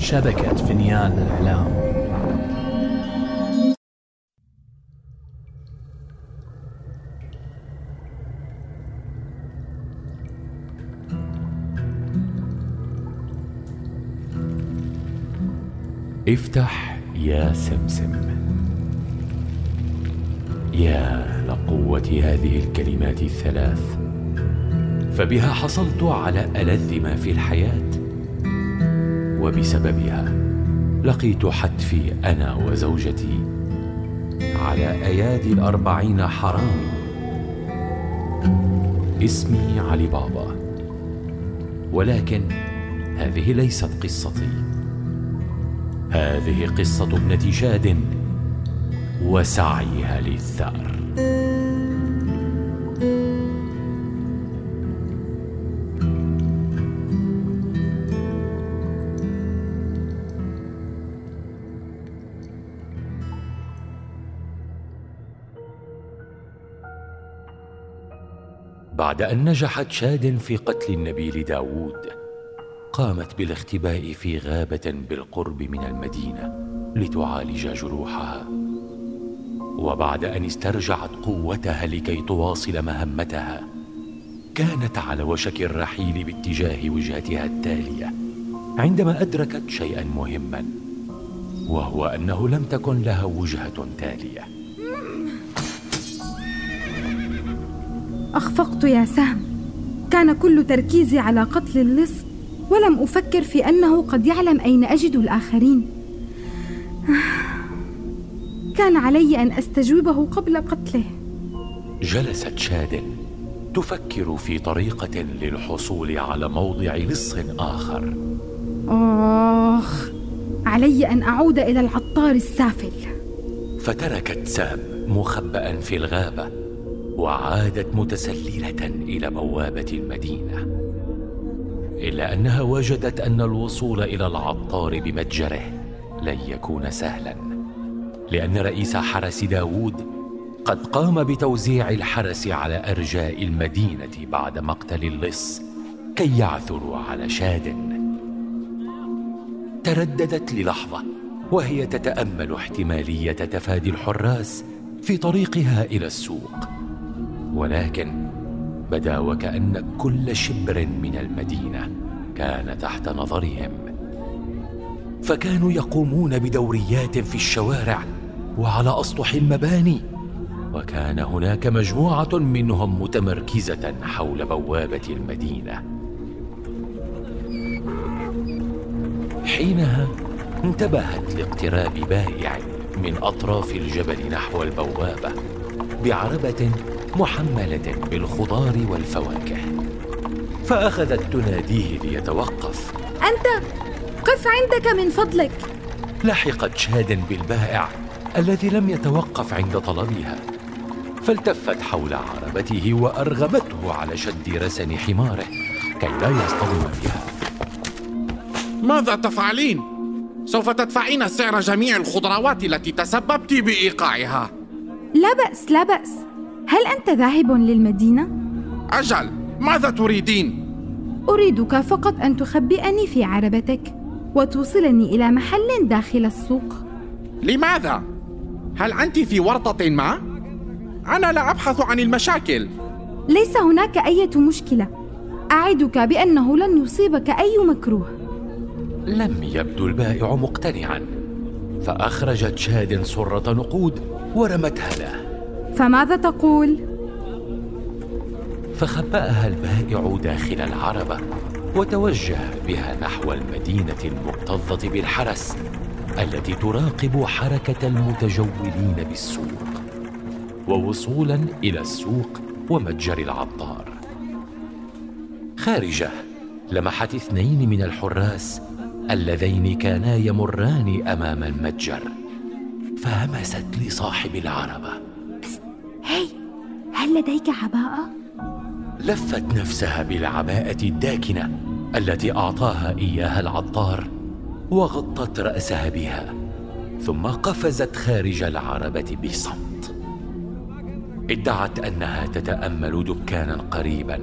شبكة فينيان للإعلام. افتح يا سمسم. يا لقوة هذه الكلمات الثلاث، فبها حصلت على ألذ ما في الحياة، وبسببها لقيت حتفي أنا وزوجتي على أيادي 40 حرام. اسمي علي بابا، ولكن هذه ليست قصتي، هذه قصة ابنتي شادن وسعيها للثأر. بعد أن نجحت شادن في قتل النبي داوود، قامت بالاختباء في غابة بالقرب من المدينة لتعالج جروحها، وبعد أن استرجعت قوتها لكي تواصل مهمتها، كانت على وشك الرحيل باتجاه وجهتها التالية عندما أدركت شيئاً مهماً، وهو أنه لم تكن لها وجهة تالية. أخفقت يا سام، كان كل تركيزي على قتل اللص ولم أفكر في أنه قد يعلم أين أجد الآخرين. كان علي أن أستجوبه قبل قتله. جلست شادن تفكر في طريقة للحصول على موضع لص آخر. آخ، علي أن أعود إلى العطار السافل. فتركت سام مخبأ في الغابة، وعادت متسللة إلى بوابة المدينة، إلا أنها وجدت أن الوصول إلى العطار بمتجره لن يكون سهلاً، لأن رئيس حرس داوود قد قام بتوزيع الحرس على أرجاء المدينة بعد مقتل اللص كي يعثروا على شادن. ترددت للحظة وهي تتأمل احتمالية تفادي الحراس في طريقها إلى السوق، ولكن بدا وكأن كل شبر من المدينة كان تحت نظرهم، فكانوا يقومون بدوريات في الشوارع وعلى أسطح المباني، وكان هناك مجموعة منهم متمركزة حول بوابة المدينة. حينها انتبهت لاقتراب بائع من أطراف الجبل نحو البوابة بعربة محملة بالخضار والفواكه، فأخذت تناديه ليتوقف. أنت، قف عندك من فضلك. لحقت شادن بالبائع الذي لم يتوقف عند طلبها، فالتفت حول عربته وأرغبته على شد رسن حماره كي لا يصطدم بها. ماذا تفعلين؟ سوف تدفعين سعر جميع الخضروات التي تسببت بإيقاعها. لا بأس لا بأس. هل أنت ذاهب للمدينة؟ أجل، ماذا تريدين؟ أريدك فقط أن تخبئني في عربتك وتوصلني إلى محل داخل السوق. لماذا؟ هل أنت في ورطة ما؟ أنا لا أبحث عن المشاكل. ليس هناك أي مشكلة، أعدك بأنه لن يصيبك أي مكروه. لم يبدو البائع مقتنعا، فأخرجت شادن صرة نقود ورمتها له. فماذا تقول؟ فخبأها البائع داخل العربة وتوجه بها نحو المدينة المكتظة بالحرس التي تراقب حركة المتجولين بالسوق، ووصولا إلى السوق ومتجر العطار. خارجه لمحت 2 من الحراس اللذين كانا يمران أمام المتجر، فهمست لصاحب العربة. هل لديك عباءة؟ لفت نفسها بالعباءة الداكنة التي أعطاها إياها العطار وغطت رأسها بها، ثم قفزت خارج العربة بصمت. ادعت أنها تتأمل دكاناً قريباً،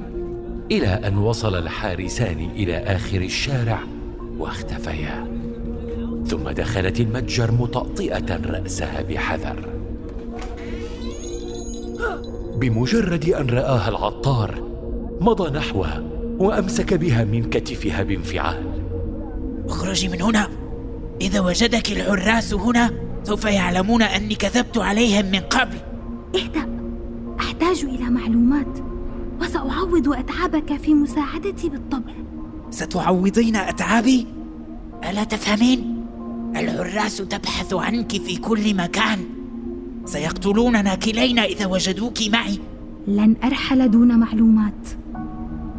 إلى أن وصل الحارسان إلى آخر الشارع واختفيا. ثم دخلت المتجر مطأطئة رأسها بحذر. بمجرد أن رآها العطار مضى نحوها وأمسك بها من كتفها بانفعال. اخرجي من هنا، إذا وجدك الحراس هنا سوف يعلمون أني كذبت عليهم من قبل. اهدأ، أحتاج إلى معلومات وسأعوض أتعابك في مساعدتي بالطبع. ستعوضين أتعابي؟ ألا تفهمين؟ الحراس تبحث عنك في كل مكان، سيقتلوننا كلينا إذا وجدوك معي. لن أرحل دون معلومات،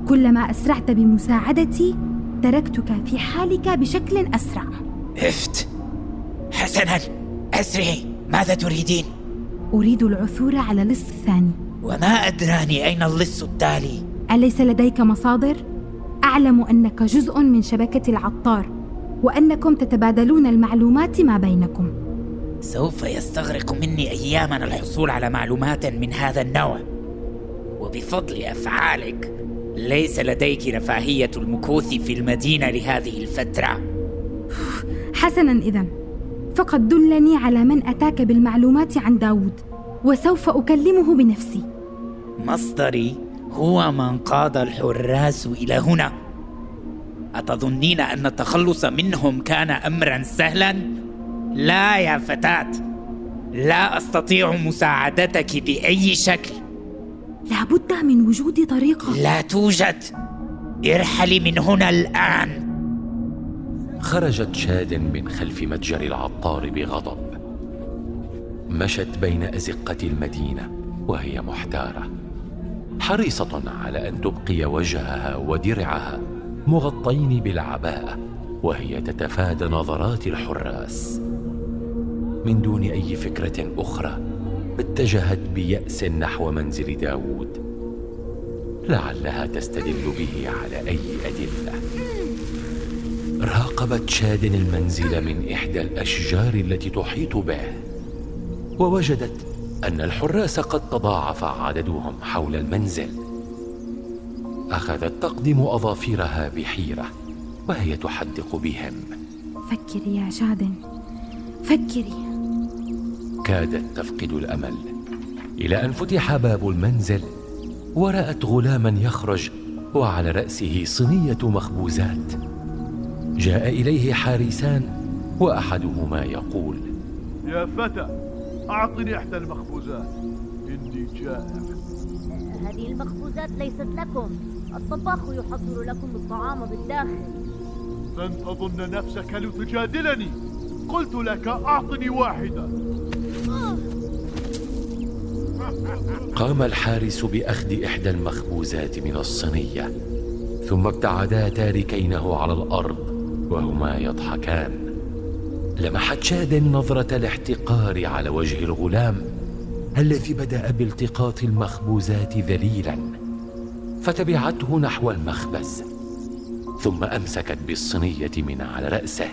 كلما أسرعت بمساعدتي تركتك في حالك بشكل أسرع. افت، حسناً أسرعي، ماذا تريدين؟ أريد العثور على اللص الثاني. وما أدراني أين اللص التالي؟ أليس لديك مصادر؟ أعلم أنك جزء من شبكة العطار وأنكم تتبادلون المعلومات ما بينكم. سوف يستغرق مني أياماً الحصول على معلومات من هذا النوع، وبفضل أفعالك ليس لديك رفاهية المكوث في المدينة لهذه الفترة. حسناً، إذن فقد دلني على من أتاك بالمعلومات عن داوود وسوف أكلمه بنفسي. مصدري هو من قاد الحراس إلى هنا. أتظنين أن التخلص منهم كان أمراً سهلاً؟ لا يا فتاة، لا أستطيع مساعدتك بأي شكل. لابد من وجود طريقة. لا توجد، ارحلي من هنا الآن. خرجت شادن من خلف متجر العطار بغضب. مشت بين أزقة المدينة وهي محتارة، حريصة على أن تبقي وجهها ودرعها مغطين بالعباءة وهي تتفادى نظرات الحراس. من دون أي فكرة أخرى اتجهت بيأس نحو منزل داوود، لعلها تستدل به على أي أدلة. راقبت شادن المنزل من إحدى الأشجار التي تحيط به، ووجدت أن الحراس قد تضاعف عددهم حول المنزل. أخذت تقدم أظافرها بحيرة وهي تحدق بهم. فكري يا شادن، فكري. كادت تفقد الأمل إلى أن فتح باب المنزل ورأت غلاما يخرج وعلى رأسه صينية مخبوزات. جاء إليه حارسان وأحدهما يقول: يا فتى، أعطني إحدى المخبوزات، إني جائع. هذه المخبوزات ليست لكم، الطباخ يحضر لكم الطعام بالداخل. لن تظن نفسك لتجادلني، قلت لك أعطني واحدة. قام الحارس بأخذ إحدى المخبوزات من الصينية، ثم ابتعدا تاركينه على الأرض وهما يضحكان. لمحت شادن نظرة الاحتقار على وجه الغلام الذي بدأ بالتقاط المخبوزات ذليلا، فتبعته نحو المخبز، ثم أمسكت بالصينية من على رأسه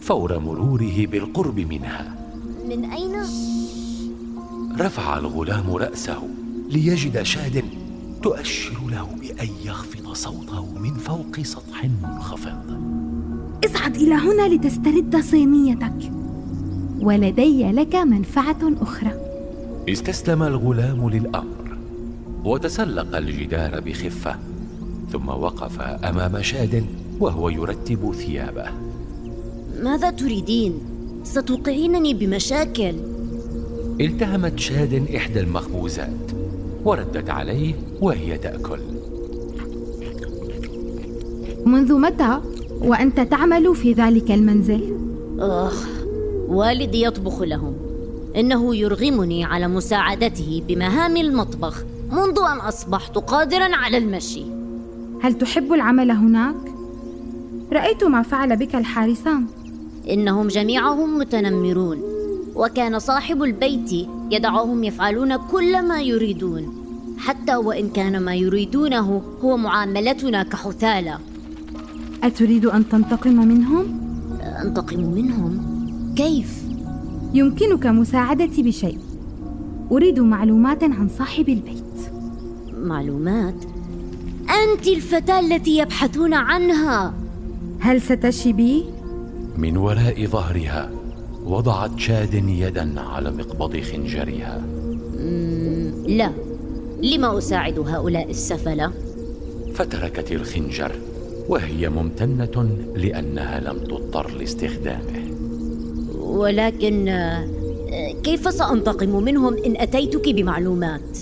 فور مروره بالقرب منها. من أين؟ رفع الغلام رأسه ليجد شادن تؤشر له بأن يخفض صوته من فوق سطح منخفض. اصعد إلى هنا لتسترد صينيتك، ولدي لك منفعة أخرى. استسلم الغلام للأمر وتسلق الجدار بخفة، ثم وقف أمام شادن وهو يرتب ثيابه. ماذا تريدين؟ ستوقعينني بمشاكل. التهمت شادن إحدى المخبوزات وردت عليه وهي تأكل. منذ متى وأنت تعمل في ذلك المنزل؟ والدي يطبخ لهم، إنه يرغمني على مساعدته بمهام المطبخ منذ أن أصبحت قادرا على المشي. هل تحب العمل هناك؟ رأيت ما فعل بك الحارسان، إنهم جميعهم متنمرون، وكان صاحب البيت يدعهم يفعلون كل ما يريدون، حتى وإن كان ما يريدونه هو معاملتنا كحثالة. أتريد أن تنتقم منهم؟ أنتقم منهم؟ كيف؟ يمكنك مساعدتي بشيء، أريد معلومات عن صاحب البيت. معلومات؟ أنت الفتاة التي يبحثون عنها. هل ستشي بي؟ من وراء ظهرها وضعت شادن يدا على مقبض خنجرها. لا، لما أساعد هؤلاء السفلة؟ فتركت الخنجر وهي ممتنة لأنها لم تضطر لاستخدامه. ولكن كيف سأنتقم منهم إن أتيتك بمعلومات؟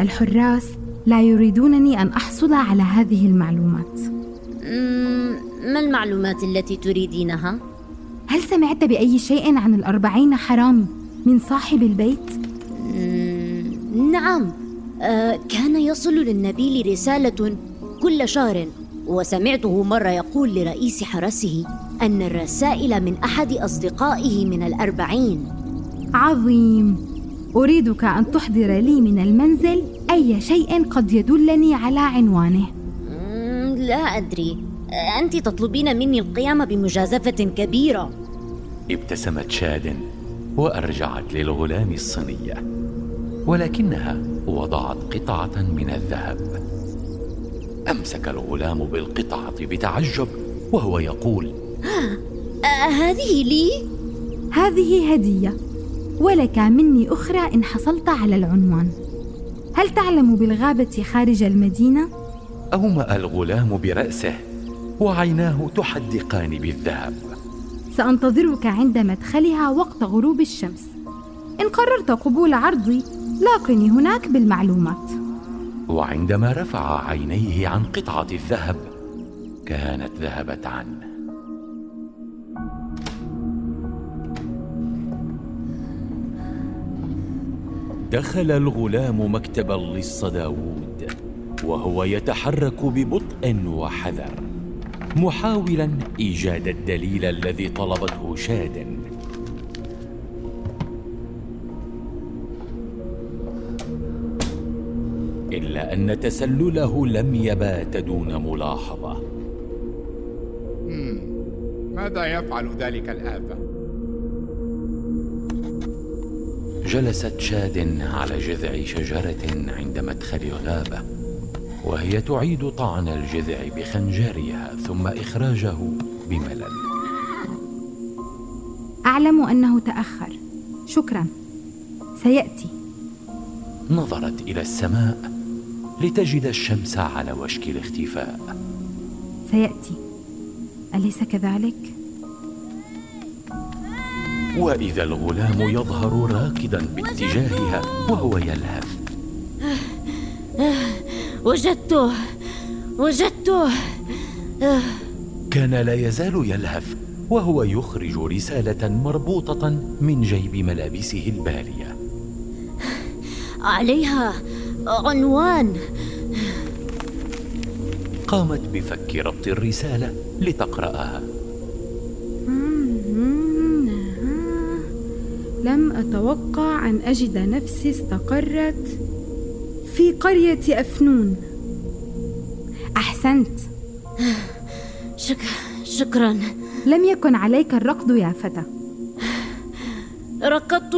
الحراس لا يريدونني أن أحصل على هذه المعلومات. ما المعلومات التي تريدينها؟ هل سمعت بأي شيء عن 40 حرامي من صاحب البيت؟ نعم، كان يصل للنبيل رسالة كل شهر، وسمعته مرة يقول لرئيس حرسه أن الرسائل من أحد أصدقائه من 40. عظيم، أريدك أن تحضر لي من المنزل أي شيء قد يدلني على عنوانه. لا أدري، أنت تطلبين مني القيام بمجازفة كبيرة. ابتسمت شادن وأرجعت للغلام الصينية، ولكنها وضعت قطعة من الذهب. أمسك الغلام بالقطعة بتعجب وهو يقول: هذه لي؟ هذه هدية، ولك مني أخرى إن حصلت على العنوان. هل تعلم بالغابة خارج المدينة؟ أومأ الغلام برأسه وعيناه تحدقان بالذهب. سأنتظرك عند مدخلها وقت غروب الشمس. إن قررت قبول عرضي لاقني هناك بالمعلومات. وعندما رفع عينيه عن قطعة الذهب كانت ذهبت عنه. دخل الغلام مكتب اللص داوود وهو يتحرك ببطء وحذر، محاولاً إيجاد الدليل الذي طلبته شادن. إلا أن تسلله لم يبات دون ملاحظة. ماذا يفعل ذلك الآفة؟ جلست شادن على جذع شجرة عند مدخل الغابة، وهي تعيد طعن الجذع بخنجرها ثم إخراجه بملل. أعلم أنه تأخر، شكراً، سيأتي. نظرت إلى السماء لتجد الشمس على وشك الاختفاء. سيأتي، أليس كذلك؟ وإذا الغلام يظهر راكداً باتجاهها وهو يلهث. وجدته. كان لا يزال يلهث وهو يخرج رسالة مربوطة من جيب ملابسه البالية، عليها عنوان. قامت بفك ربط الرسالة لتقرأها. لم أتوقع أن أجد نفسي استقرت في قرية أفنون. أحسنت، شكراً. لم يكن عليك الركض يا فتى. ركضت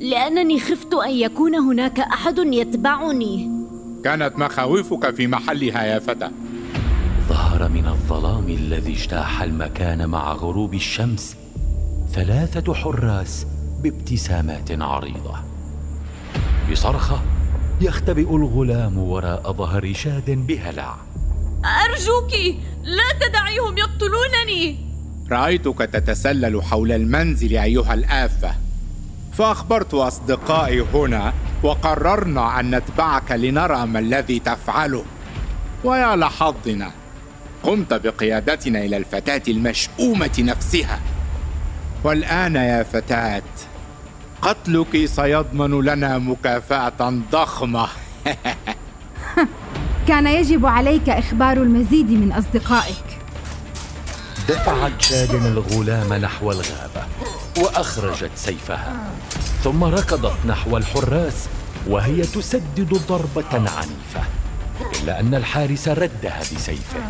لأنني خفت أن يكون هناك أحد يتبعني. كانت مخاوفك في محلها يا فتى. ظهر من الظلام الذي اجتاح المكان مع غروب الشمس 3 حراس بابتسامات عريضة. بصرخة يختبئ الغلام وراء ظهر شادن بهلع. أرجوك لا تدعيهم يقتلونني. رأيتك تتسلل حول المنزل أيها الآفة، فأخبرت أصدقائي هنا وقررنا أن نتبعك لنرى ما الذي تفعله. ويا لحظنا، قمت بقيادتنا إلى الفتاة المشؤومة نفسها. والآن يا فتاة، قتلك سيضمن لنا مكافأة ضخمة. كان يجب عليك إخبار المزيد من أصدقائك. دفعت شادن الغلام نحو الغابة وأخرجت سيفها، ثم ركضت نحو الحراس وهي تسدد ضربة عنيفة، إلا أن الحارس ردها بسيفه.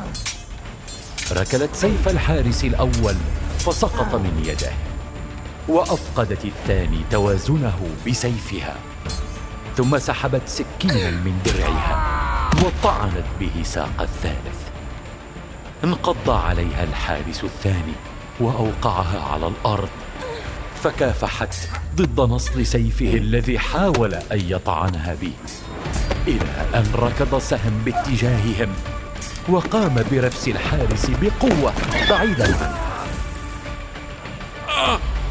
ركلت سيف الحارس الأول فسقط من يده، وأفقدت الثاني توازنه بسيفها، ثم سحبت سكينا من درعها وطعنت به ساق الثالث. انقض عليها الحارس الثاني وأوقعها على الأرض، فكافحت ضد نصل سيفه الذي حاول أن يطعنها به، إلى أن ركض سهم باتجاههم وقام برفس الحارس بقوة بعيدا عنه.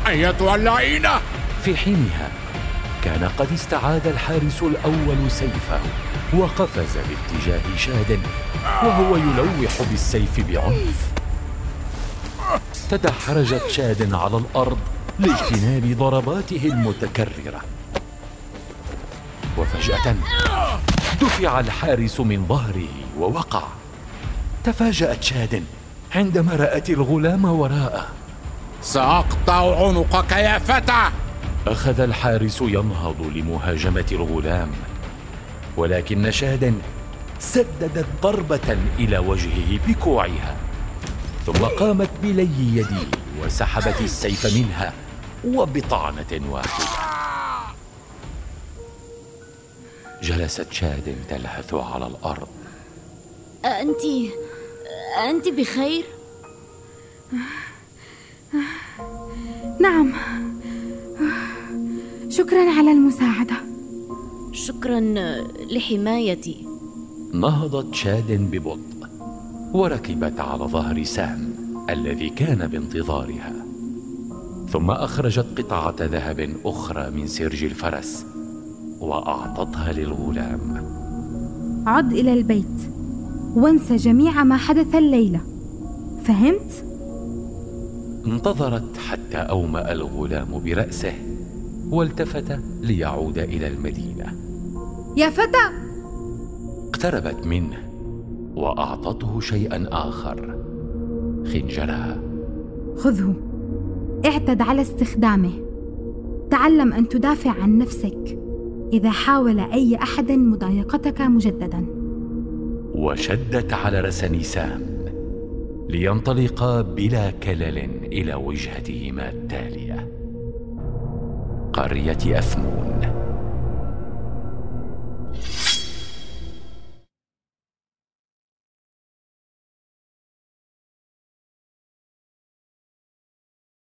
أيتها اللعينة! في حينها كان قد استعاد الحارس الأول سيفه وقفز باتجاه شادن وهو يلوح بالسيف بعنف. تدحرجت شادن على الأرض لاجتناب ضرباته المتكررة، وفجأة دفع الحارس من ظهره ووقع. تفاجأت شادن عندما رأت الغلام وراءه. سأقطع عنقك يا فتى! أخذ الحارس ينهض لمهاجمة الغلام، ولكن شادن سددت ضربة إلى وجهه بكوعها، ثم قامت بلي يديه وسحبت السيف منها وبطعنة واحدة. جلست شادن تلهث على الأرض. أنت بخير؟ نعم، شكراً على المساعدة. شكراً لحمايتي. نهضت شادن ببطء وركبت على ظهر سام الذي كان بانتظارها، ثم أخرجت قطعة ذهب أخرى من سرج الفرس وأعطتها للغلام. عد إلى البيت وانسى جميع ما حدث الليلة، فهمت؟ انتظرت حتى أومأ الغلام برأسه والتفت ليعود إلى المدينة. يا فتى! اقتربت منه وأعطته شيئا آخر، خنجرها. خذه، اعتد على استخدامه، تعلم أن تدافع عن نفسك إذا حاول أي أحد مضايقتك مجددا. وشدت على رسن سام لينطلقا بلا كلل إلى وجهتهما التالية، قرية أثمون.